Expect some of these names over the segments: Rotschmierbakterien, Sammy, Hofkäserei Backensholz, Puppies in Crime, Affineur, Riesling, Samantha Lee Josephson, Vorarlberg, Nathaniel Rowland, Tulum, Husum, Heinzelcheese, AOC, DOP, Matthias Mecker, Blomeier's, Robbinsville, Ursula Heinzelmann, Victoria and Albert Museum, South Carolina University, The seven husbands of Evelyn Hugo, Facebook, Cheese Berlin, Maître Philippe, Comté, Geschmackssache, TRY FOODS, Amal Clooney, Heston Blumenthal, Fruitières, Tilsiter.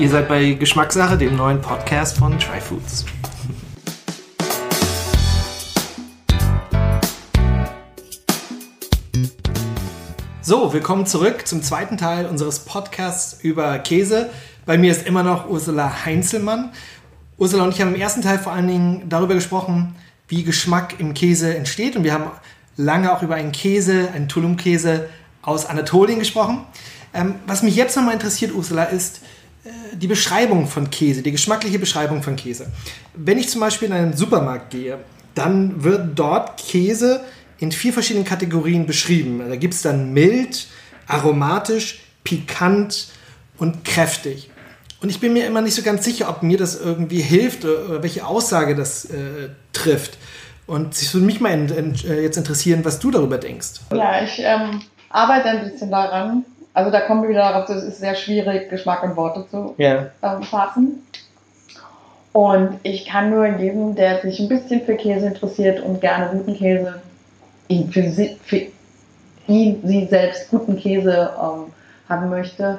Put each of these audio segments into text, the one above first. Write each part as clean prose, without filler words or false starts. Ihr seid bei Geschmackssache, dem neuen Podcast von TRY FOODS. So, willkommen zurück zum zweiten Teil unseres Podcasts über Käse. Bei mir ist immer noch Ursula Heinzelmann. Ursula und ich haben im ersten Teil vor allen Dingen darüber gesprochen, wie Geschmack im Käse entsteht. Und wir haben lange auch über einen Käse, einen Tulum-Käse aus Anatolien gesprochen. Was mich jetzt nochmal interessiert, Ursula, ist die Beschreibung von Käse, die geschmackliche Beschreibung von Käse. Wenn ich zum Beispiel in einen Supermarkt gehe, dann wird dort Käse in 4 verschiedenen Kategorien beschrieben. Da gibt es dann mild, aromatisch, pikant und kräftig. Und ich bin mir immer nicht so ganz sicher, ob mir das irgendwie hilft oder welche Aussage das trifft. Und es würde mich mal jetzt interessieren, was du darüber denkst. Ja, ich arbeite ein bisschen daran. Also da kommen wir wieder darauf, es ist sehr schwierig, Geschmack in Worte zu fassen. Und ich kann nur jedem, der sich ein bisschen für Käse interessiert und gerne guten Käse, für ihn selbst guten Käse haben möchte,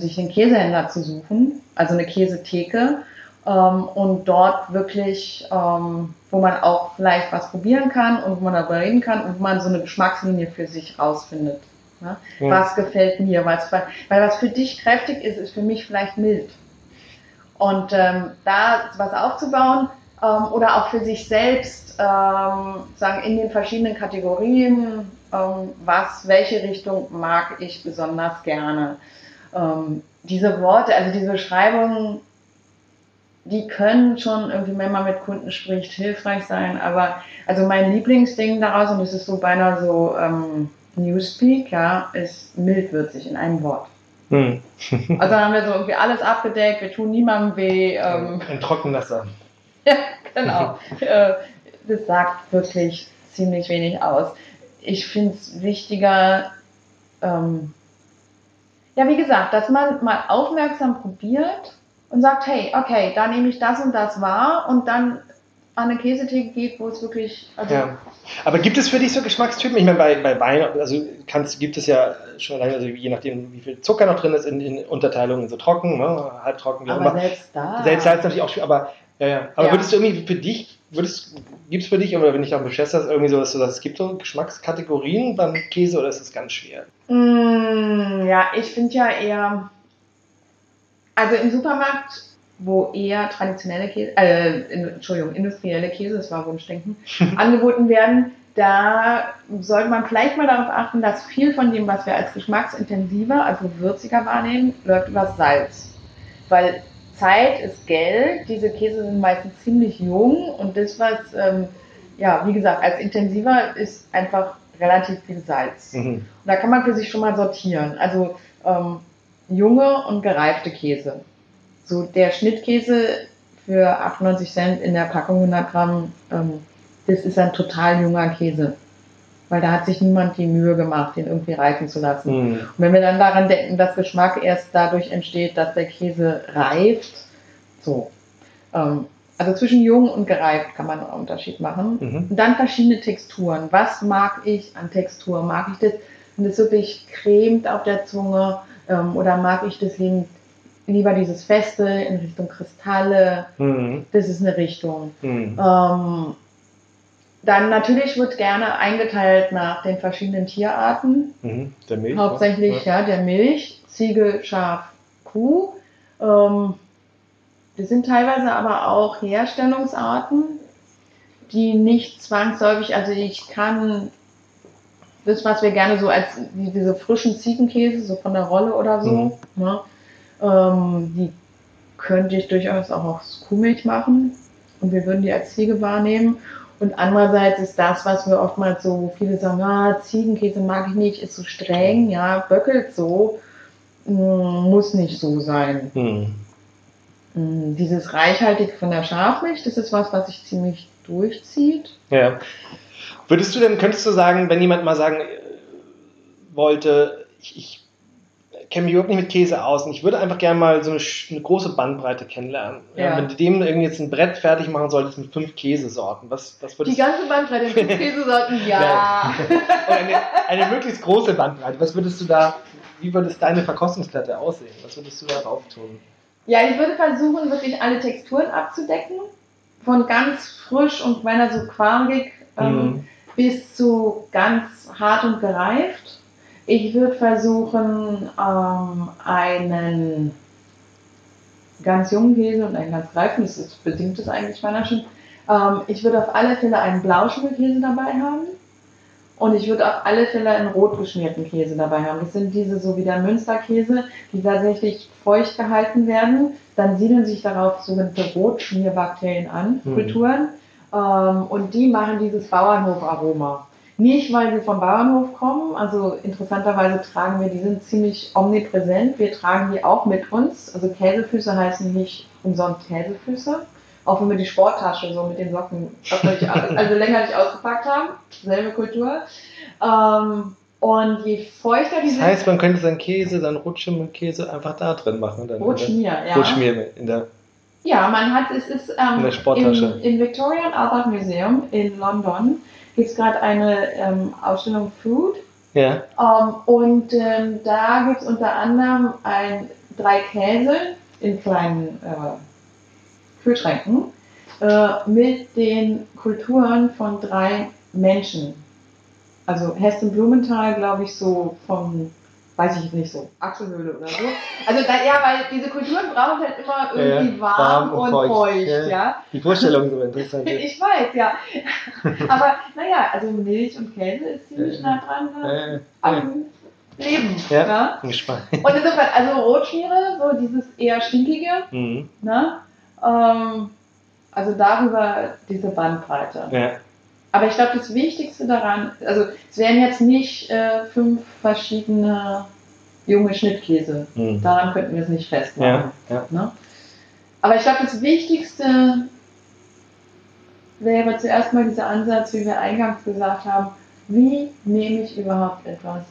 sich einen Käsehändler zu suchen, also eine Käsetheke, und dort wirklich, wo man auch vielleicht was probieren kann und wo man darüber reden kann und wo man so eine Geschmackslinie für sich rausfindet. Ne? Ja. Was gefällt mir? Weil was für dich kräftig ist, ist für mich vielleicht mild. Und da was aufzubauen oder auch für sich selbst, sagen in den verschiedenen Kategorien, welche Richtung mag ich besonders gerne. Diese Worte, also diese Beschreibungen, die können schon irgendwie, wenn man mit Kunden spricht, hilfreich sein. Aber also mein Lieblingsding daraus, und das ist so beinahe so Newspeak, ja, ist mildwürzig in einem Wort. Hm. Also haben wir so irgendwie alles abgedeckt, wir tun niemandem weh. Und trocken das an. Ja, genau. Das sagt wirklich ziemlich wenig aus. Ich finde es wichtiger, wie gesagt, dass man mal aufmerksam probiert und sagt, hey, okay, da nehme ich das und das wahr und dann an eine Käsetheke geht, wo es wirklich... Also ja. Aber gibt es für dich so Geschmackstypen? Ich meine, bei Wein, also gibt es ja schon allein, also je nachdem, wie viel Zucker noch drin ist, in Unterteilungen so trocken, ne, halbtrocken, wie auch immer. Selbst da ist natürlich auch schwierig, aber... Ja. Aber würdest du irgendwie für dich, gibt es für dich, oder wenn ich auch beschäftigt hast, irgendwie so, dass du sagst, es gibt so Geschmackskategorien beim Käse oder ist das ganz schwer? Ich finde ja eher, also im Supermarkt, wo eher traditionelle Käse, industrielle Käse, das war Wunschdenken, angeboten werden, da sollte man vielleicht mal darauf achten, dass viel von dem, was wir als geschmacksintensiver, also würziger wahrnehmen, läuft über Salz. Weil Zeit ist Geld. Diese Käse sind meistens ziemlich jung und das, was, wie gesagt, als intensiver ist einfach relativ viel Salz. Mhm. Und da kann man für sich schon mal sortieren. Also junge und gereifte Käse. So der Schnittkäse für 98 Cent in der Packung 100 Gramm, das ist ein total junger Käse. Weil da hat sich niemand die Mühe gemacht, den irgendwie reifen zu lassen. Mm. Und wenn wir dann daran denken, dass Geschmack erst dadurch entsteht, dass der Käse reift, so. Also zwischen jung und gereift kann man einen Unterschied machen. Mm-hmm. Und dann verschiedene Texturen. Was mag ich an Textur? Mag ich das, wenn das wirklich cremt auf der Zunge? Oder mag ich das lieber dieses Feste in Richtung Kristalle? Mm-hmm. Das ist eine Richtung. Mm-hmm. Dann natürlich wird gerne eingeteilt nach den verschiedenen Tierarten. Mhm, der Milch. Hauptsächlich, der Milch, Ziege, Schaf, Kuh. Das sind teilweise aber auch Herstellungsarten, die nicht zwangsläufig, also ich kann das, was wir gerne so als diese frischen Ziegenkäse, so von der Rolle oder so, die könnte ich durchaus auch aus Kuhmilch machen und wir würden die als Ziege wahrnehmen. Und andererseits ist das, was wir oftmals so viele sagen, Ziegenkäse mag ich nicht, ist so streng, böckelt so, muss nicht so sein. Hm. Dieses reichhaltig von der Schafmilch, das ist was sich ziemlich durchzieht. Ja. Könntest du sagen, wenn jemand mal sagen wollte, ich kenne mich überhaupt nicht mit Käse aus und ich würde einfach gerne mal so eine große Bandbreite kennenlernen. Ja. Wenn du dem irgendwie jetzt ein Brett fertig machen solltest mit 5 Käsesorten, was würdest du... Die ganze Bandbreite mit 5 Käsesorten, ja. Oder eine möglichst große Bandbreite. Was würdest du da Wie würde es deine Verkostungsplatte aussehen? Was würdest du da drauf tun? Ja, ich würde versuchen, wirklich alle Texturen abzudecken. Von ganz frisch und meiner so quarkig bis zu ganz hart und gereift. Ich würde versuchen, einen ganz jungen Käse und einen ganz reifen, das ist bedingtes eigentlich meiner schon. Ich würde auf alle Fälle einen Blauschimmelkäse dabei haben und ich würde auf alle Fälle einen rot geschmierten Käse dabei haben. Das sind diese so wie der Münsterkäse, die tatsächlich feucht gehalten werden. Dann siedeln sich darauf sogenannte Rotschmierbakterien an, Kulturen, und die machen dieses Bauernhofaroma. Nicht, weil wir vom Bauernhof kommen, also interessanterweise tragen wir, die sind ziemlich omnipräsent, wir tragen die auch mit uns, also Käsefüße heißen nicht umsonst Käsefüße, auch wenn wir die Sporttasche so mit den Socken, also länger nicht ausgepackt haben, selbe Kultur. Und je feuchter die sind... Das heißt, man könnte seinen Käse, seinen Rotschimmelkäse einfach da drin machen. Rotschmier in der... Ja, man hat, es ist in der Sporttasche. Im Victoria and Albert Museum in London gibt es gerade eine Ausstellung Food. Ja. Und da gibt es unter anderem drei Käse in kleinen Kühlschränken mit den Kulturen von drei Menschen. Also Heston Blumenthal, glaube ich, so von, weiß ich nicht, so Achselhöhle oder so. Also da, ja, weil diese Kulturen brauchen halt immer irgendwie warm und feucht. Ja. Die Vorstellung so interessant. Ich weiß, ja. Aber naja, also Milch und Käse ist ziemlich nah dran am Leben. Ja, ne? Bin gespannt. Und insofern, also Rotschmiere, so dieses eher stinkige, ne? Also darüber diese Bandbreite. Ja. Aber ich glaube, das Wichtigste daran, also es wären jetzt nicht 5 verschiedene junge Schnittkäse. Daran könnten wir es nicht festmachen. Ja, ne? Aber ich glaube, das Wichtigste wäre zuerst mal dieser Ansatz, wie wir eingangs gesagt haben, wie nehme ich überhaupt etwas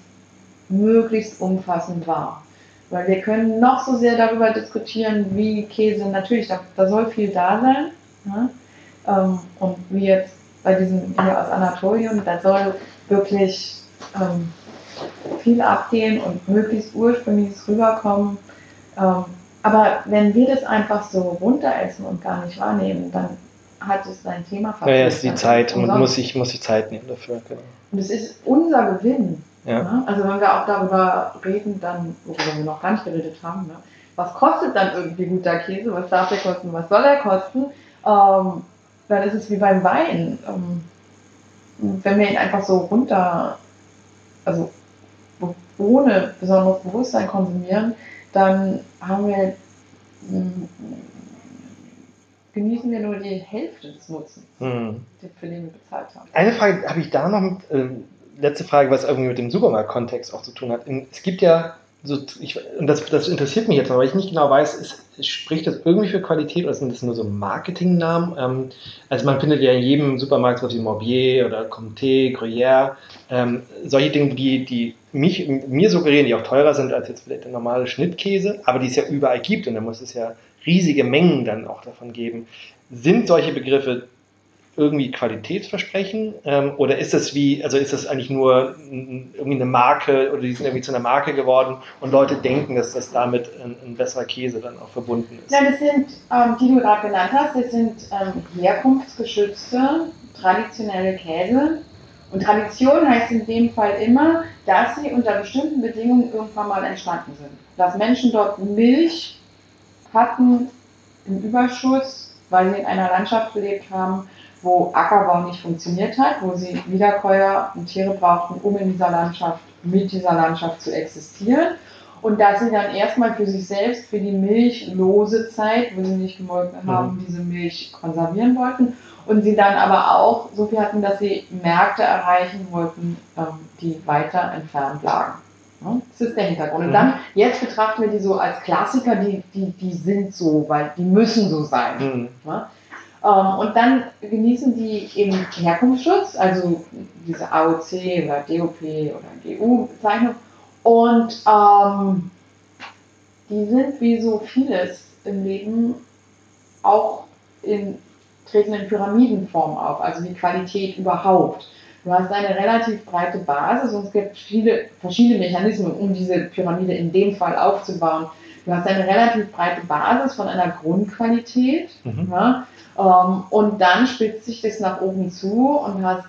möglichst umfassend wahr? Weil wir können noch so sehr darüber diskutieren, wie Käse, natürlich, da soll viel da sein. Ne? Und wie jetzt bei diesem hier aus Anatolien, da soll wirklich viel abgehen und möglichst ursprüngliches rüberkommen. Aber wenn wir das einfach so runteressen und gar nicht wahrnehmen, dann hat es sein Thema verpasst. Ja, ist die Zeit. Man muss sich Zeit nehmen dafür. Genau. Und es ist unser Gewinn. Ja. Ne? Also wenn wir auch darüber reden, dann, worüber wir noch gar nicht geredet haben, ne? Was kostet dann irgendwie guter Käse? Was darf er kosten? Was soll er kosten? Dann ist es wie beim Wein. Wenn wir ihn einfach so runter, also ohne besonderes Bewusstsein konsumieren, dann haben wir, genießen wir nur die Hälfte des Nutzens, für den wir bezahlt haben. Eine Frage habe ich da noch, letzte Frage, was irgendwie mit dem Supermarkt-Kontext auch zu tun hat. Es gibt ja, und das interessiert mich jetzt noch, weil ich nicht genau weiß, spricht das irgendwie für Qualität oder sind das nur so Marketingnamen? Also man findet ja in jedem Supermarkt sowas wie Morbier oder Comté, Gruyère, solche Dinge, die mir suggerieren, die auch teurer sind als jetzt vielleicht der normale Schnittkäse, aber die es ja überall gibt und da muss es ja riesige Mengen dann auch davon geben. Sind solche Begriffe irgendwie Qualitätsversprechen? Oder ist das ist das eigentlich nur irgendwie eine Marke oder die sind irgendwie zu einer Marke geworden und Leute denken, dass das damit ein besserer Käse dann auch verbunden ist? Nein, das sind, die du gerade genannt hast, das sind herkunftsgeschützte, traditionelle Käse. Und Tradition heißt in dem Fall immer, dass sie unter bestimmten Bedingungen irgendwann mal entstanden sind. Dass Menschen dort Milch hatten im Überschuss, weil sie in einer Landschaft gelebt haben, wo Ackerbau nicht funktioniert hat, wo sie Wiederkäuer und Tiere brauchten, um in dieser Landschaft, mit dieser Landschaft zu existieren. Und dass sie dann erstmal für sich selbst, für die milchlose Zeit, wo sie nicht gemolken haben, diese Milch konservieren wollten. Und sie dann aber auch so viel hatten, dass sie Märkte erreichen wollten, die weiter entfernt lagen. Das ist der Hintergrund. Und dann, jetzt betrachten wir die so als Klassiker, die sind so, weil die müssen so sein. Und dann genießen die eben Herkunftsschutz, also diese AOC oder DOP oder GU-Bezeichnung. Und die sind wie so vieles im Leben auch treten in Pyramidenform auf, also die Qualität überhaupt. Du hast eine relativ breite Basis und es gibt viele verschiedene Mechanismen, um diese Pyramide in dem Fall aufzubauen. Du hast eine relativ breite Basis von einer Grundqualität, ja, und dann spitzt sich das nach oben zu und hast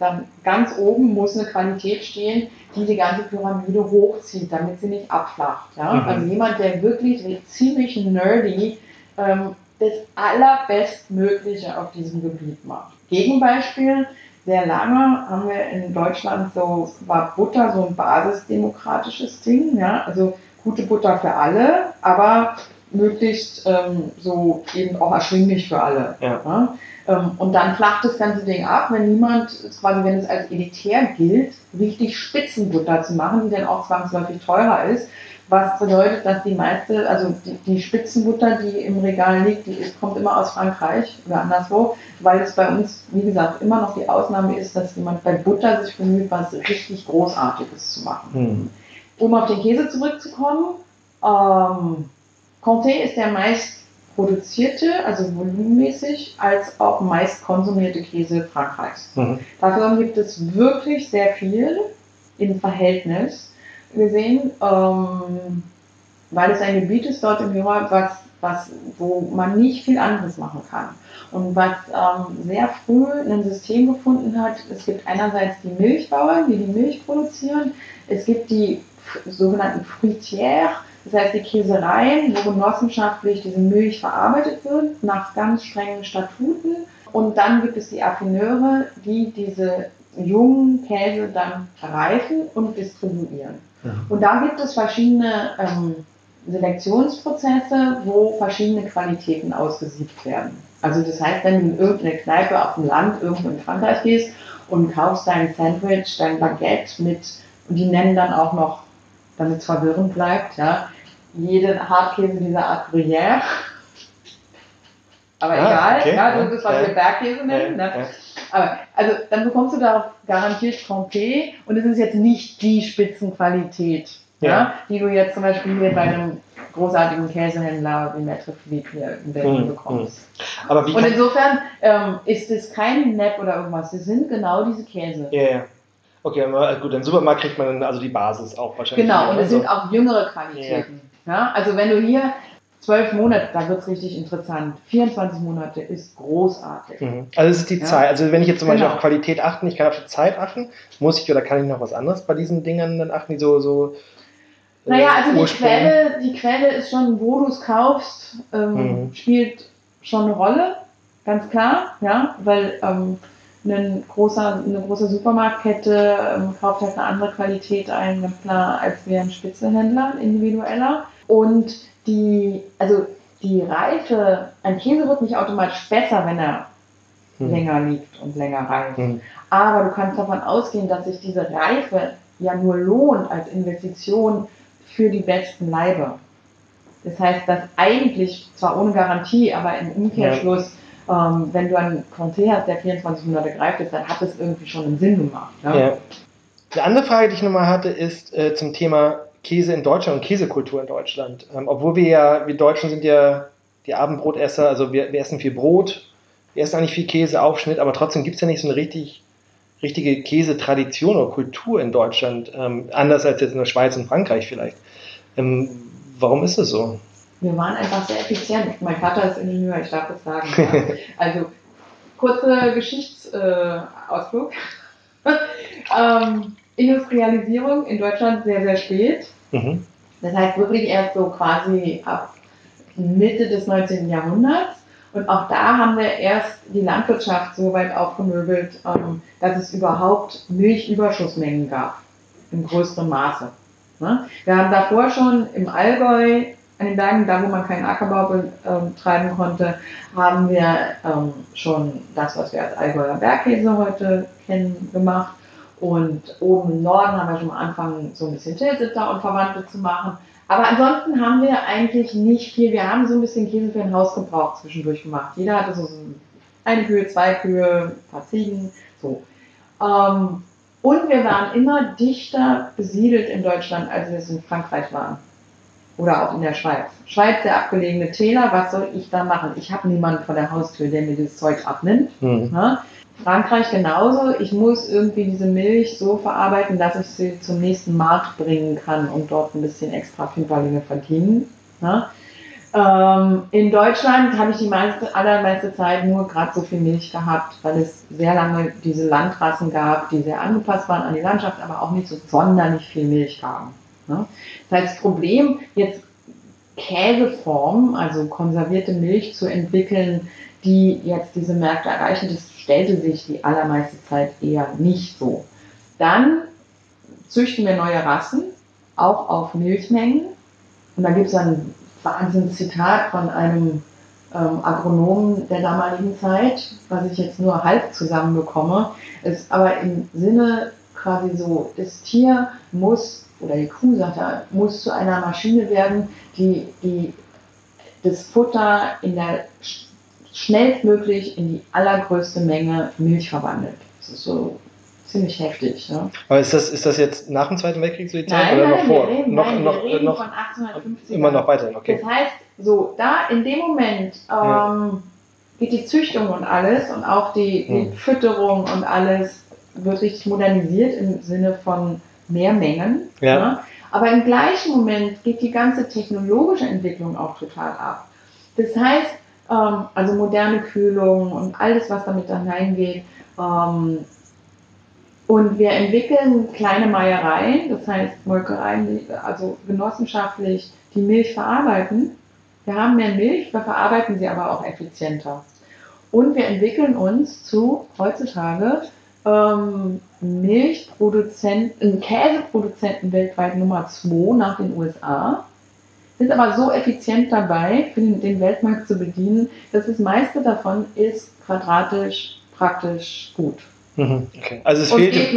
dann ganz oben muss eine Qualität stehen, die die ganze Pyramide hochzieht, damit sie nicht abflacht. Ja? Also jemand, der wirklich ziemlich nerdy das allerbestmögliche auf diesem Gebiet macht. Gegenbeispiel, sehr lange haben wir in Deutschland so, war Butter so ein basisdemokratisches Ding, ja? Also gute Butter für alle, aber möglichst so eben auch erschwinglich für alle. Ja. Ja? Und dann flacht das ganze Ding ab, wenn niemand, quasi wenn es als elitär gilt, richtig Spitzenbutter zu machen, die dann auch zwangsläufig teurer ist, was bedeutet, dass die meiste, also die Spitzenbutter, die im Regal liegt, die kommt immer aus Frankreich oder anderswo, weil es bei uns, wie gesagt, immer noch die Ausnahme ist, dass jemand bei Butter sich bemüht, was richtig Großartiges zu machen. Hm. Um auf den Käse zurückzukommen, Comté ist der meist produzierte, also volumenmäßig, als auch meist konsumierte Käse Frankreichs. Mhm. Davon gibt es wirklich sehr viel im Verhältnis gesehen, weil es ein Gebiet ist dort im Jura, wo man nicht viel anderes machen kann. Und was sehr früh ein System gefunden hat, es gibt einerseits die Milchbauern, die Milch produzieren, es gibt die sogenannten Fruitières, das heißt die Käsereien, wo genossenschaftlich diese Milch verarbeitet wird, nach ganz strengen Statuten. Und dann gibt es die Affineure, die diese jungen Käse dann reifen und distribuieren. Ja. Und da gibt es verschiedene Selektionsprozesse, wo verschiedene Qualitäten ausgesiebt werden. Also das heißt, wenn du in irgendeine Kneipe auf dem Land irgendwo in Frankreich gehst und kaufst dein Sandwich, dein Baguette mit, und die nennen dann auch noch, damit es verwirrend bleibt, ja, jeden Hartkäse dieser Art Gruyère. Aber egal, okay, ja, das ist, was wir Bergkäse nennen. Ne? Ja. Aber also dann bekommst du darauf garantiert Comté und es ist jetzt nicht die Spitzenqualität, ja, die du jetzt zum Beispiel hier bei einem großartigen Käsehändler wie Maître Philippe hier in Berlin bekommst. Aber wie, und insofern ist es kein Nap oder irgendwas, es sind genau diese Käse. Yeah. Okay, gut, im Supermarkt kriegt man dann also die Basis auch wahrscheinlich. Genau, und es sind auch jüngere Qualitäten. Ja. Ja, also wenn du hier 12 Monate, da wird es richtig interessant. 24 Monate ist großartig. Mhm. Also es ist die Zeit. Also wenn ich jetzt zum Beispiel auf Qualität achten, ich kann auf die Zeit achten, muss ich oder kann ich noch was anderes bei diesen Dingern dann achten, die so naja, also die Quelle ist schon, wo du es kaufst, spielt schon eine Rolle, ganz klar, ja, weil eine große Supermarktkette kauft halt eine andere Qualität ein, ganz klar, als wir ein Spitzenhändler, ein individueller. Und die Reife, ein Käse wird nicht automatisch besser, wenn er länger liegt und länger reift. Hm. Aber du kannst davon ausgehen, dass sich diese Reife ja nur lohnt als Investition für die besten Leibe. Das heißt, dass eigentlich, zwar ohne Garantie, aber im Umkehrschluss, wenn du einen Comté hast, der 24 Monate greift ist, dann hat es irgendwie schon einen Sinn gemacht. Ne? Ja. Eine andere Frage, die ich nochmal hatte, ist zum Thema Käse in Deutschland und Käsekultur in Deutschland. Obwohl wir Deutschen sind ja die Abendbrotesser, also wir essen viel Brot, wir essen eigentlich viel Käse, Aufschnitt, aber trotzdem gibt es ja nicht so eine richtige Käsetradition oder Kultur in Deutschland, anders als jetzt in der Schweiz und Frankreich vielleicht. Warum ist es so? Wir waren einfach sehr effizient. Mein Vater ist Ingenieur, ich darf das sagen. Ja. Also, kurzer Geschichtsausflug. Industrialisierung in Deutschland sehr, sehr spät. Mhm. Das heißt wirklich erst so quasi ab Mitte des 19. Jahrhunderts. Und auch da haben wir erst die Landwirtschaft so weit aufgemöbelt, dass es überhaupt Milchüberschussmengen gab. Im größeren Maße. Wir haben davor schon im Allgäu, an den Bergen, da wo man keinen Ackerbau betreiben konnte, haben wir schon das, was wir als Allgäuer Bergkäse heute kennen, gemacht. Und oben im Norden haben wir schon mal angefangen, so ein bisschen Tilsiter und Verwandte zu machen. Aber ansonsten haben wir eigentlich nicht viel. Wir haben so ein bisschen Käse für den Hausgebrauch zwischendurch gemacht. Jeder hatte so eine Kühe, zwei Kühe, ein paar Ziegen, so. Und wir waren immer dichter besiedelt in Deutschland, als wir es in Frankreich waren. Oder auch in der Schweiz. Schweiz, der abgelegene Täler, was soll ich da machen? Ich habe niemanden vor der Haustür, der mir das Zeug abnimmt. Mhm. Frankreich genauso. Ich muss irgendwie diese Milch so verarbeiten, dass ich sie zum nächsten Markt bringen kann und dort ein bisschen extra Fünferlinge verdienen. Ne? In Deutschland habe ich die allermeiste Zeit nur gerade so viel Milch gehabt, weil es sehr lange diese Landrassen gab, die sehr angepasst waren an die Landschaft, aber auch nicht so sonderlich viel Milch haben. Ne? Das heißt, das Problem, jetzt Käseformen, also konservierte Milch zu entwickeln, die jetzt diese Märkte erreichen, das stellte sich die allermeiste Zeit eher nicht so. Dann züchten wir neue Rassen, auch auf Milchmengen. Und da gibt es ein Wahnsinns-Zitat von einem Agronomen der damaligen Zeit, was ich jetzt nur halb zusammenbekomme, ist aber im Sinne quasi so, das Tier muss, oder die Kuh, sagt er, muss zu einer Maschine werden, die das Futter in der schnellstmöglich in die allergrößte Menge Milch verwandelt. Das ist so ziemlich heftig. Ne? Aber ist das jetzt nach dem Zweiten Weltkrieg so die Zeit oder noch vor? Wir reden von 1850. Immer noch weiterhin, okay. Das heißt, so da in dem Moment geht die Züchtung und alles und auch die Fütterung und alles wird richtig modernisiert im Sinne von mehr Mengen. Ja. Ne? Aber im gleichen Moment geht die ganze technologische Entwicklung auch total ab. Das heißt, also moderne Kühlung und alles, was damit hineingeht. Und wir entwickeln kleine Meiereien, das heißt Molkereien, also genossenschaftlich die Milch verarbeiten. Wir haben mehr Milch, wir verarbeiten sie aber auch effizienter. Und wir entwickeln uns zu heutzutage Milchproduzenten, Käseproduzenten weltweit Nummer 2 nach den USA. Sind aber so effizient dabei, für den Weltmarkt zu bedienen, dass das meiste davon ist quadratisch praktisch gut. Okay. Also es fehlt, geht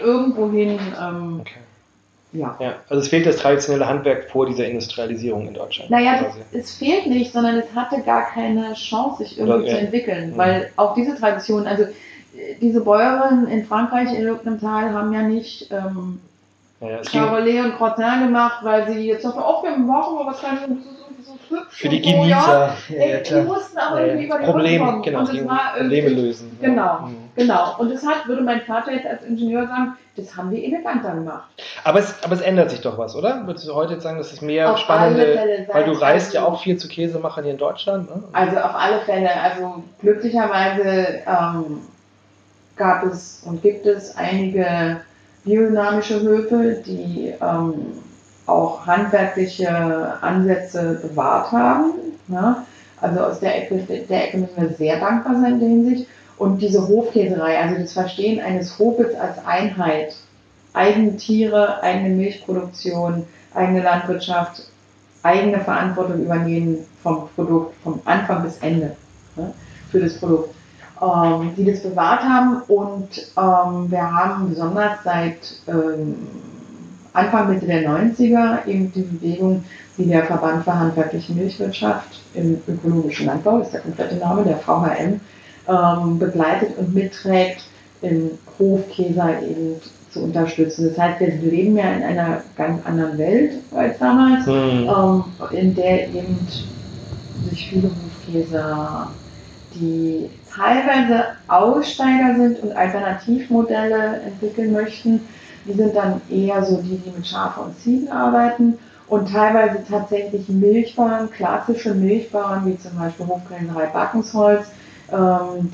irgendwo hin. Okay. Ja. Also es fehlt das traditionelle Handwerk vor dieser Industrialisierung in Deutschland. Naja, es fehlt nicht, sondern es hatte gar keine Chance, sich irgendwie zu entwickeln, weil auch diese Tradition, also diese Bäuerinnen in Frankreich in irgendeinem Tal haben ja nicht Charolais und Croissant gemacht, weil sie jetzt noch wir machen aber was ganz so hübsch für die Genießer. Die mussten auch irgendwie über die Probleme, Probleme lösen. Genau. Und deshalb würde mein Vater jetzt als Ingenieur sagen, das haben wir eleganter gemacht. Aber es ändert sich doch was, oder? Würdest du heute jetzt sagen, das ist mehr auf spannende, weil du reist ja auch viel zu Käsemachern hier in Deutschland. Ne? Also auf alle Fälle. Also glücklicherweise gab es und gibt es einige biodynamische Höfe, die auch handwerkliche Ansätze bewahrt haben. Ne? Also aus der Ecke müssen wir sehr dankbar sein in der Hinsicht. Und diese Hofkäserei, also das Verstehen eines Hofes als Einheit, eigene Tiere, eigene Milchproduktion, eigene Landwirtschaft, eigene Verantwortung übernehmen vom Produkt, vom Anfang bis Ende, ne, für das Produkt. Die das bewahrt haben und wir haben besonders seit Anfang Mitte der 90er eben die Bewegung, die der Verband für handwerkliche Milchwirtschaft im ökologischen Landbau, ist der komplette Name, der VHM, begleitet und mitträgt, im Hofkäser eben zu unterstützen. Das heißt, wir leben ja in einer ganz anderen Welt als damals, in der eben sich viele Hofkäser, die teilweise Aussteiger sind und Alternativmodelle entwickeln möchten. Die sind dann eher so die mit Schafe und Ziegen arbeiten und teilweise tatsächlich Milchbauern, klassische Milchbauern, wie zum Beispiel Hofkäserei Backensholz,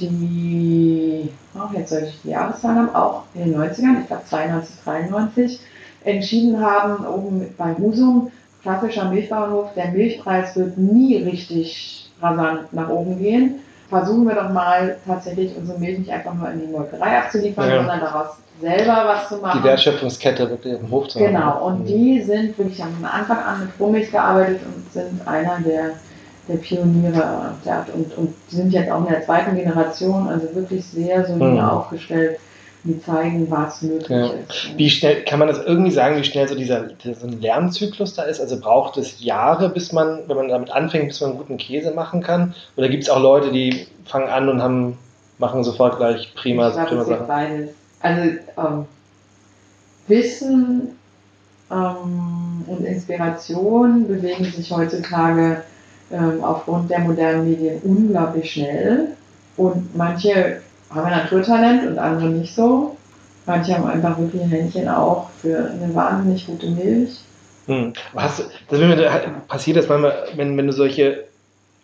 die, jetzt soll ich die Jahreszahl haben, auch in den 90ern, ich glaube 92, 93, entschieden haben, oben bei Husum, klassischer Milchbauernhof, der Milchpreis wird nie richtig rasant nach oben gehen. Versuchen wir doch mal tatsächlich unsere Milch nicht einfach nur in die Molkerei abzuliefern, sondern daraus selber was zu machen. Die Wertschöpfungskette wirklich im Hof zu haben. Genau, und die sind wirklich am Anfang an mit Rohmilch gearbeitet und sind einer der Pioniere. Und die sind jetzt auch in der zweiten Generation, also wirklich sehr solide aufgestellt. Die zeigen, was möglich ist. Wie schnell, kann man das irgendwie sagen, wie schnell so so ein Lernzyklus da ist? Also braucht es Jahre, bis man, wenn man damit anfängt, bis man einen guten Käse machen kann? Oder gibt es auch Leute, die fangen an und machen sofort gleich prima Sachen? Beides. Also Wissen und Inspiration bewegen sich heutzutage aufgrund der modernen Medien unglaublich schnell. Und manche haben Naturtalent und andere nicht so. Manche haben einfach wirklich ein Händchen auch für eine wahnsinnig gute Milch. Hm. Passiert das manchmal, wenn du solche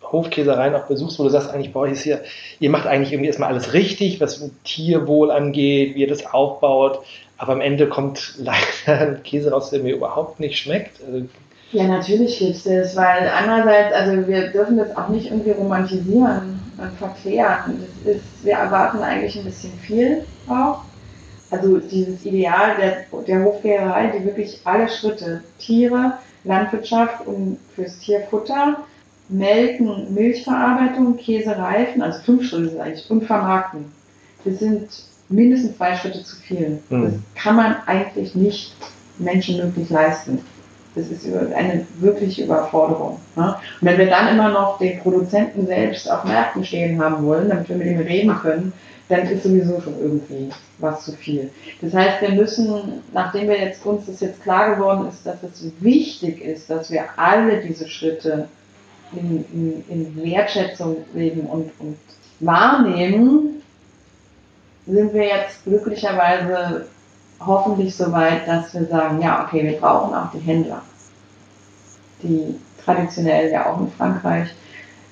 Hofkäsereien auch besuchst, wo du sagst, eigentlich, boah, ihr macht eigentlich irgendwie erstmal alles richtig, was Tierwohl angeht, wie ihr das aufbaut, aber am Ende kommt leider ein Käse raus, der mir überhaupt nicht schmeckt. Ja, natürlich gibt es das, weil andererseits, also wir dürfen das auch nicht irgendwie romantisieren und verklären. Wir erwarten eigentlich ein bisschen viel auch. Also dieses Ideal der Hofkäserei, die wirklich alle Schritte, Tiere, Landwirtschaft und fürs Tierfutter, Melken, Milchverarbeitung, Käsereifen, also 5 Schritte sind eigentlich, und Vermarkten. Das sind mindestens 2 Schritte zu viel. Mhm. Das kann man eigentlich nicht menschenmöglich leisten. Das ist eine wirkliche Überforderung. Ne? Und wenn wir dann immer noch den Produzenten selbst auf Märkten stehen haben wollen, damit wir mit ihm reden können, dann ist sowieso schon irgendwie was zu viel. Das heißt, wir müssen, nachdem wir jetzt uns das jetzt klar geworden ist, dass es wichtig ist, dass wir alle diese Schritte in Wertschätzung leben und wahrnehmen, sind wir jetzt glücklicherweise hoffentlich so weit, dass wir sagen, ja, okay, wir brauchen auch die Händler, die traditionell ja auch in Frankreich,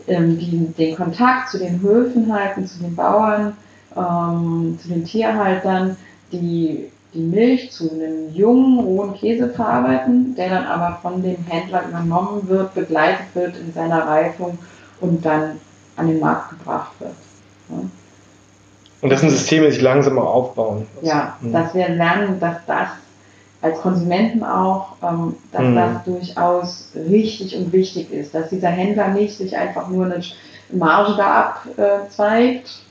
die den Kontakt zu den Höfen halten, zu den Bauern, zu den Tierhaltern, die Milch zu einem jungen, rohen Käse verarbeiten, der dann aber von dem Händler übernommen wird, begleitet wird in seiner Reifung und dann an den Markt gebracht wird. Ja. Und das sind Systeme, die sich langsam auch aufbauen. Ja, dass wir lernen, dass das als Konsumenten auch, dass das durchaus richtig und wichtig ist, dass dieser Händler nicht sich einfach nur eine Marge da abzweigt.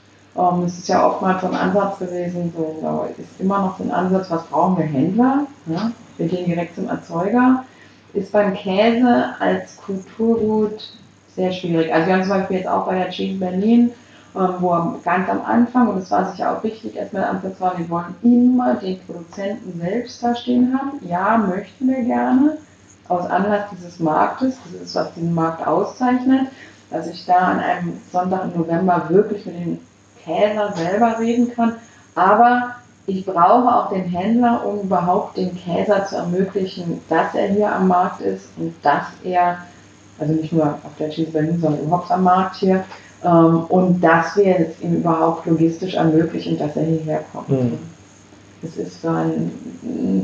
Es ist ja oftmals so ein Ansatz gewesen, so ist immer noch so ein Ansatz, was brauchen wir Händler? Ja? Wir gehen direkt zum Erzeuger. Ist beim Käse als Kulturgut sehr schwierig. Also wir haben zum Beispiel jetzt auch bei der Cheese Berlin, wo ganz am Anfang, und das war sicher auch wichtig, erstmal der Ansatz war, wir wollen immer den Produzenten selbst da stehen haben. Ja, möchten wir gerne, aus Anlass dieses Marktes, das ist, was diesen Markt auszeichnet, dass ich da an einem Sonntag im November wirklich mit dem Käser selber reden kann, aber ich brauche auch den Händler, um überhaupt dem Käser zu ermöglichen, dass er hier am Markt ist und dass er, also nicht nur auf der Cheese Berlin, sondern überhaupt am Markt hier, und dass wir es ihm überhaupt logistisch ermöglichen, dass er hierher kommt. Mhm. Das ist so eine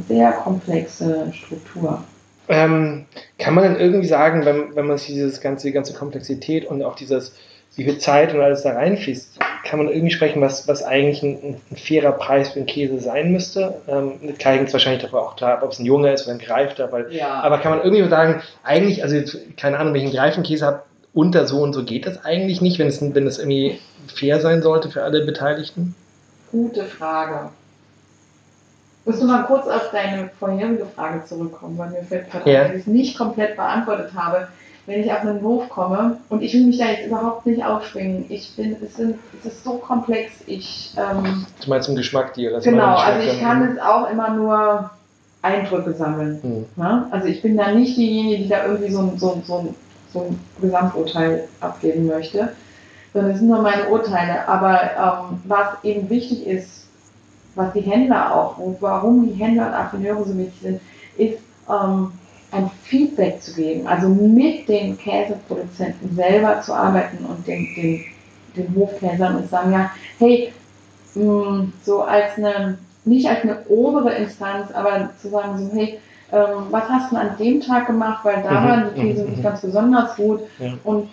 sehr komplexe Struktur. Kann man dann irgendwie sagen, wenn man sich die ganze Komplexität und auch wie viel Zeit und alles da reinfließt, kann man irgendwie sprechen, was eigentlich ein fairer Preis für den Käse sein müsste? Klar hängt es wahrscheinlich darüber auch da, ob es ein junger ist oder ein gereifter. Aber kann man irgendwie sagen, eigentlich, also keine Ahnung, wenn ich einen gereiften Käse habe, unter so und so geht das eigentlich nicht, wenn es irgendwie fair sein sollte für alle Beteiligten? Gute Frage. Musst du mal kurz auf deine vorherige Frage zurückkommen, weil mir fällt gerade auf, dass ich es nicht komplett beantwortet habe. Wenn ich auf einen Hof komme, und ich will mich da jetzt überhaupt nicht aufschwingen, es ist so komplex, du meinst zum Geschmack dir? Genau, also ich kann es auch immer nur Eindrücke sammeln. Mhm. Ne? Also ich bin da nicht diejenige, die da irgendwie so ein Gesamturteil abgeben möchte, sondern es sind nur meine Urteile. Aber was eben wichtig ist, was die Händler auch, warum die Händler und Affineure so wichtig sind, ist, ein Feedback zu geben, also mit den Käseproduzenten selber zu arbeiten und den Hofkäsern und sagen, ja, hey, so als nicht als eine obere Instanz, aber zu sagen, so, hey, was hast du an dem Tag gemacht, weil da waren die Käse nicht ganz besonders gut, und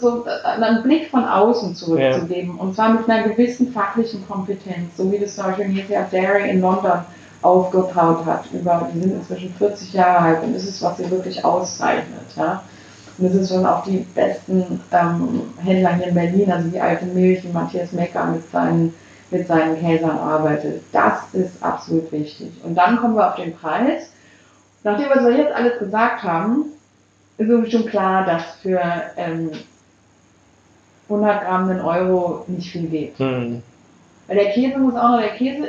so einen Blick von außen zurückzugeben, und zwar mit einer gewissen fachlichen Kompetenz, so wie das zum Beispiel Victoria and Dairy in London aufgebaut hat. Die sind inzwischen 40 Jahre alt, und das ist, was sie wirklich auszeichnet. Ja? Und das ist schon auch die besten Händler hier in Berlin, also die alte Milch, die Matthias Mecker mit seinen Käsern arbeitet. Das ist absolut wichtig. Und dann kommen wir auf den Preis. Nachdem wir jetzt alles gesagt haben, ist irgendwie schon klar, dass für 100 Gramm einen Euro nicht viel geht. Mhm. Weil der Käse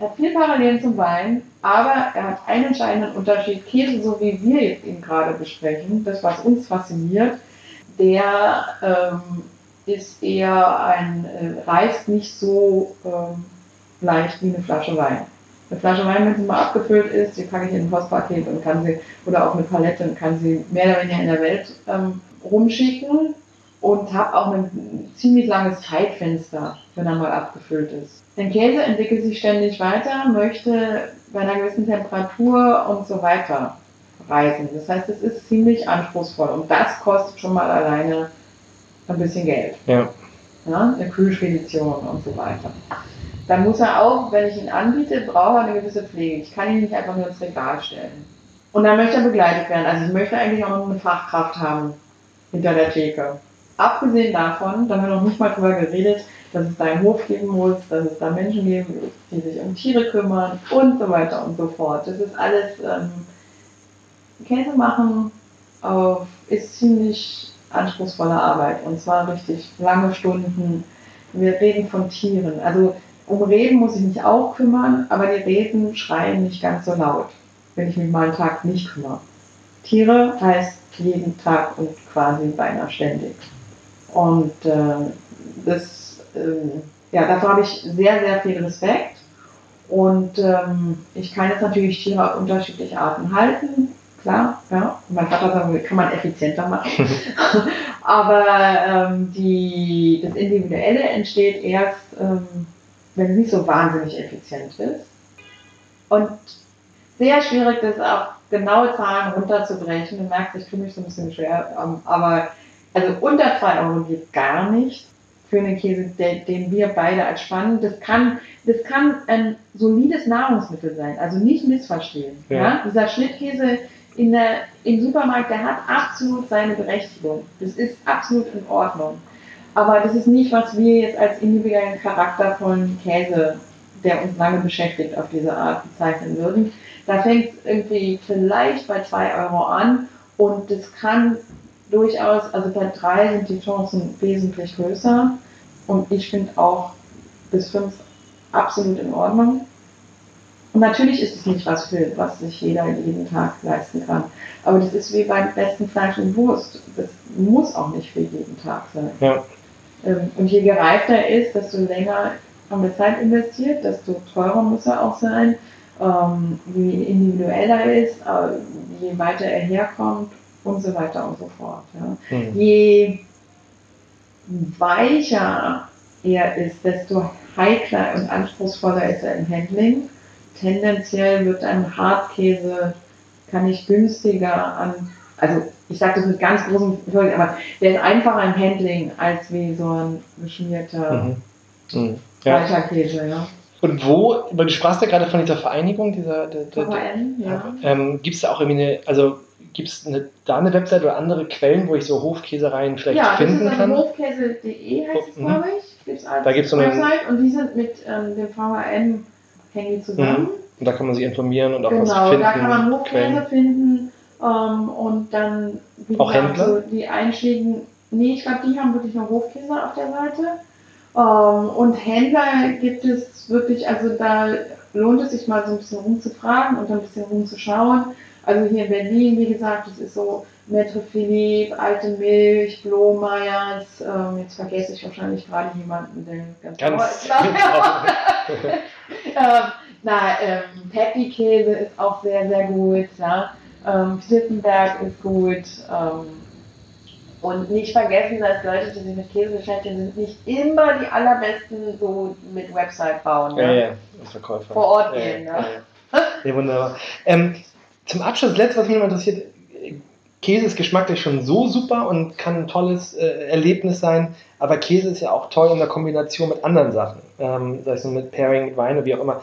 hat viel Parallelen zum Wein, aber er hat einen entscheidenden Unterschied. Käse, so wie wir jetzt ihn gerade besprechen, das, was uns fasziniert, der ist eher ein, reißt nicht so leicht wie eine Flasche Wein. Eine Flasche Wein, wenn sie mal abgefüllt ist, die packe ich in ein Postpaket und kann sie, oder auf eine Palette und kann sie mehr oder weniger in der Welt rumschicken und habe auch ein ziemlich langes Zeitfenster, wenn er mal abgefüllt ist. Denn Käse entwickelt sich ständig weiter, möchte bei einer gewissen Temperatur und so weiter reisen. Das heißt, es ist ziemlich anspruchsvoll und das kostet schon mal alleine ein bisschen Geld. Ja. Ja, eine Kühlspedition und so weiter. Dann muss er auch, wenn ich ihn anbiete, brauche er eine gewisse Pflege. Ich kann ihn nicht einfach nur ins Regal stellen. Und dann möchte er begleitet werden. Also ich möchte eigentlich auch noch eine Fachkraft haben hinter der Theke. Abgesehen davon, da haben wir noch nicht mal drüber geredet, dass es da einen Hof geben muss, dass es da Menschen geben muss, die sich um Tiere kümmern und so weiter und so fort. Das ist alles, Käse machen ist ziemlich anspruchsvolle Arbeit und zwar richtig lange Stunden. Wir reden von Tieren, also um Reben muss ich mich auch kümmern, aber die Reben schreien nicht ganz so laut, wenn ich mich mal einen Tag nicht kümmere. Tiere heißt jeden Tag und quasi beinahe ständig. Und dafür habe ich sehr, sehr viel Respekt. Und ich kann jetzt natürlich Tiere auf unterschiedliche Arten halten, klar, ja. Und mein Vater sagt, kann man effizienter machen. Aber das Individuelle entsteht erst, wenn es nicht so wahnsinnig effizient ist. Und sehr schwierig, das auch genaue Zahlen runterzubrechen. Du merkst, ich tue mich so ein bisschen schwer, aber also unter 2 Euro geht gar nicht für einen Käse, den wir beide als spannend. Das kann ein solides Nahrungsmittel sein, also nicht missverstehen. Ja. Ja? Dieser Schnittkäse im Supermarkt, der hat absolut seine Berechtigung. Das ist absolut in Ordnung. Aber das ist nicht, was wir jetzt als individuellen charaktervollen Käse, der uns lange beschäftigt, auf diese Art bezeichnen würden. Da fängt es irgendwie vielleicht bei 2 Euro an und das kann durchaus, also bei 3 sind die Chancen wesentlich größer und ich finde auch bis 5 absolut in Ordnung. Und natürlich ist es nicht was sich jeder jeden Tag leisten kann. Aber das ist wie beim besten Fleisch und Wurst. Das muss auch nicht für jeden Tag sein. Ja. Und je gereifter er ist, desto länger haben wir Zeit investiert, desto teurer muss er auch sein. Je individueller er ist, je weiter er herkommt und so weiter und so fort. Ja. Mhm. Je weicher er ist, desto heikler und anspruchsvoller ist er im Handling. Tendenziell wird ein Hartkäse, kann ich günstiger also ich sage das mit ganz großem Vorsicht, aber der ist einfacher im Handling als wie so ein geschmierter weicher Käse, ja. Und du sprachst ja gerade von dieser Vereinigung, gibt es da auch irgendwie eine Website oder andere Quellen, wo ich so Hofkäsereien vielleicht finden kann? Ja, das ist hofkäse.de heißt es, glaube ich. Gibt's als da gibt's so eine Website und die sind mit dem VHM hängen zusammen. Mhm. Und da kann man sich informieren und auch was finden. Genau, da kann man Hofkäse finden und dann auch Händler? So die Einschlägen. Nee, ich glaube, die haben wirklich nur Hofkäse auf der Seite. Und Händler gibt es wirklich, also da lohnt es sich mal so ein bisschen rumzufragen und ein bisschen rumzuschauen. Also hier in Berlin, wie gesagt, das ist so Maître Philippe, Alte Milch, Blomeier's, jetzt vergesse ich wahrscheinlich gerade jemanden, der ganz Peppy-Käse ist auch sehr, sehr gut, ja. Pfittenberg ist gut, und nicht vergessen, dass Leute, die sich mit Käse beschäftigen, sind nicht immer die allerbesten so mit Website bauen. Ne? Ja, als Verkäufer. Vor Ort gehen. Ja, ne? Ja, wunderbar. Zum Abschluss, letztes, was mich noch interessiert, Käse ist geschmacklich schon so super und kann ein tolles Erlebnis sein, aber Käse ist ja auch toll in der Kombination mit anderen Sachen, sei es mit Pairing, mit Wein oder wie auch immer.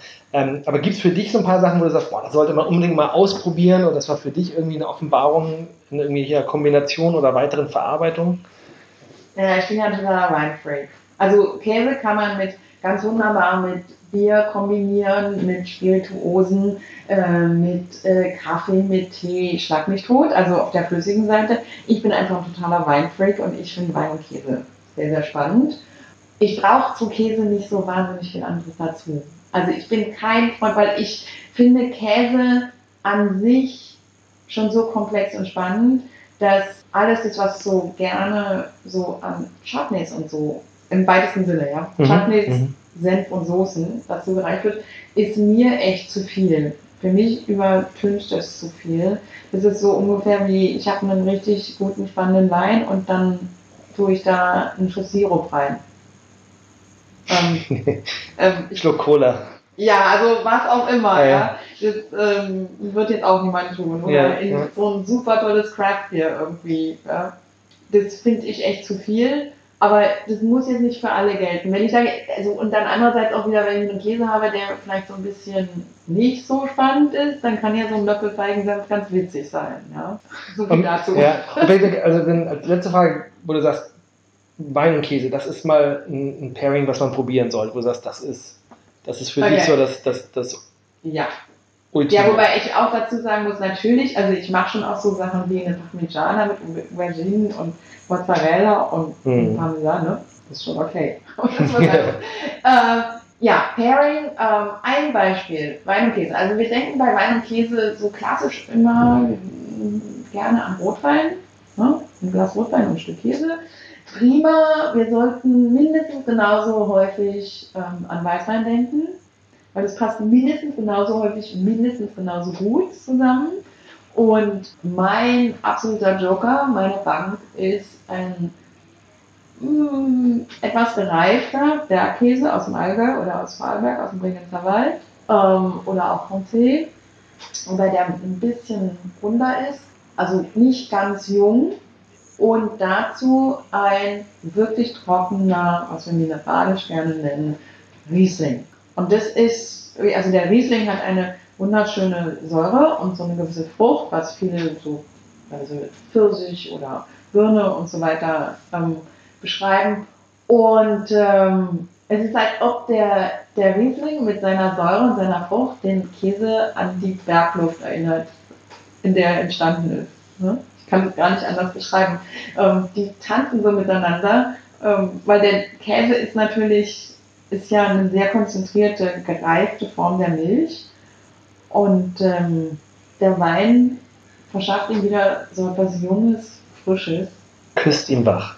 Aber gibt es für dich so ein paar Sachen, wo du sagst, das sollte man unbedingt mal ausprobieren oder das war für dich irgendwie eine Offenbarung in irgendwelcher Kombination oder weiteren Verarbeitung? Ja, ich bin ja ein totaler Weinfreak. Also Käse kann man ganz wunderbar mit Bier kombinieren, mit Spirituosen, mit Kaffee, mit Tee, schlag mich tot, also auf der flüssigen Seite. Ich bin einfach ein totaler Weinfreak und ich finde Wein und Käse sehr, sehr spannend. Ich brauche zu Käse nicht so wahnsinnig viel anderes dazu. Also ich bin kein Freund, weil ich finde Käse an sich schon so komplex und spannend, dass alles das, was so gerne so an Chutneys und so, im weitesten Sinne, ja, Chutneys, Senf und Soßen, was so gereicht wird, ist mir echt zu viel. Für mich übertüncht das zu viel. Das ist so ungefähr wie, ich habe einen richtig guten, spannenden Wein und dann tue ich da einen Schuss Sirup rein. Schluck Cola. Ja, also was auch immer, ja. Das wird jetzt auch niemand tun. Oder so ein super tolles Craft hier irgendwie. Ja. Das finde ich echt zu viel. Aber das muss jetzt nicht für alle gelten. Wenn ich sage, also, und dann andererseits auch wieder, wenn ich einen Käse habe, der vielleicht so ein bisschen nicht so spannend ist, dann kann ja so ein Löffel Feigensenf ganz witzig sein. Ja? So viel dazu. Ja. Also dann als letzte Frage, wo du sagst, Wein und Käse, das ist mal ein Pairing, was man probieren sollte, wo du sagst, das ist für dich so das Ultima. Ja, wobei ich auch dazu sagen muss, natürlich, also ich mache schon auch so Sachen wie eine Parmigiana mit Auberginen und Mozzarella und Parmesan, ne? Das ist schon okay. Pairing, ein Beispiel, Wein und Käse. Also wir denken bei Wein und Käse so klassisch immer gerne an Rotwein, ne? Ein Glas Rotwein und ein Stück Käse. Prima, wir sollten mindestens genauso häufig an Weißwein denken, weil das passt mindestens genauso häufig, mindestens genauso gut zusammen. Und mein absoluter Joker, meine Bank, ist ein etwas gereifter Bergkäse aus dem Allgäu oder aus Vorarlberg, aus dem Bregenzer Wald oder auch Francais, wobei der ein bisschen runder ist, also nicht ganz jung. Und dazu ein wirklich trockener, was wir mineralisch gerne nennen, Riesling. Und das ist, also der Riesling hat eine wunderschöne Säure und so eine gewisse Frucht, was viele so, also Pfirsich oder Birne und so weiter beschreiben. Und es ist, als ob der Riesling mit seiner Säure und seiner Frucht den Käse an die Bergluft erinnert, in der er entstanden ist. Ne? Ich kann es gar nicht anders beschreiben. Die tanzen so miteinander, weil der Käse ist ja eine sehr konzentrierte, gereifte Form der Milch. Und der Wein verschafft ihm wieder so etwas Junges, Frisches. Küsst ihn wach.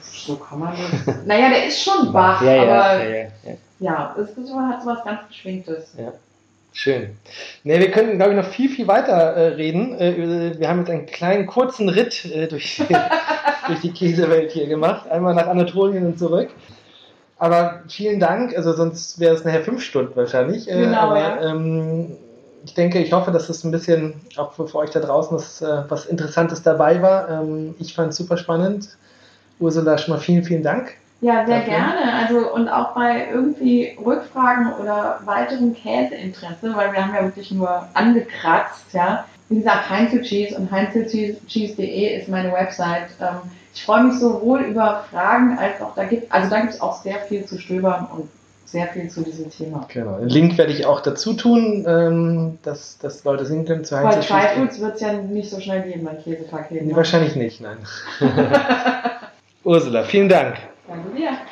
So kann man das. Naja, der ist schon wach, aber es hat so was ganz Geschwingtes. Ja. Schön. Ne, wir können, glaube ich, noch viel, viel weiter reden. Wir haben jetzt einen kleinen, kurzen Ritt durch die Käsewelt hier gemacht. Einmal nach Anatolien und zurück. Aber vielen Dank. Also sonst wäre es nachher 5 Stunden wahrscheinlich. Genau, ich hoffe, dass es ein bisschen, auch für euch da draußen, was Interessantes dabei war. Ich fand es super spannend. Ursula, schon mal vielen, vielen Dank. Ja, sehr gerne. Also, und auch bei irgendwie Rückfragen oder weiterem Käseinteresse, weil wir haben ja wirklich nur angekratzt, ja. Wie gesagt, Heinzelcheese und heinzelcheese.de ist meine Website. Ich freue mich sowohl über Fragen als auch da gibt es auch sehr viel zu stöbern und sehr viel zu diesem Thema. Genau. Den Link werde ich auch dazu tun, dass Leute sehen können zu Heinzelcheese. Bei TRY FOODS wird es ja nicht so schnell geben, ein Käsepaket. Ne? Wahrscheinlich nicht, nein. Ursula, vielen Dank. Danke dir.